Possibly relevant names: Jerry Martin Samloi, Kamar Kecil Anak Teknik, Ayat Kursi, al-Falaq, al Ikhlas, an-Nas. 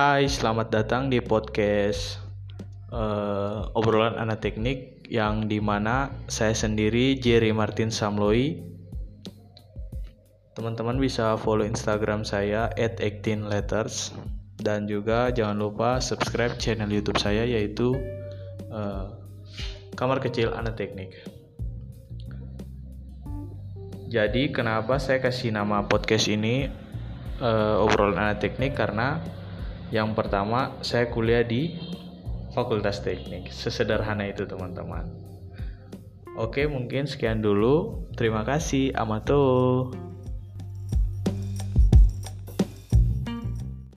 Hai, selamat datang di podcast obrolan anak teknik, yang dimana saya sendiri Jerry Martin Samloi. Teman-teman bisa follow Instagram saya @18letters, dan juga jangan lupa subscribe channel YouTube saya, yaitu Kamar Kecil Anak Teknik. Jadi kenapa saya kasih nama podcast ini obrolan anak teknik? Karena yang pertama, saya kuliah di Fakultas Teknik. Sesederhana itu, teman-teman. Oke, mungkin sekian dulu. Terima kasih, amato.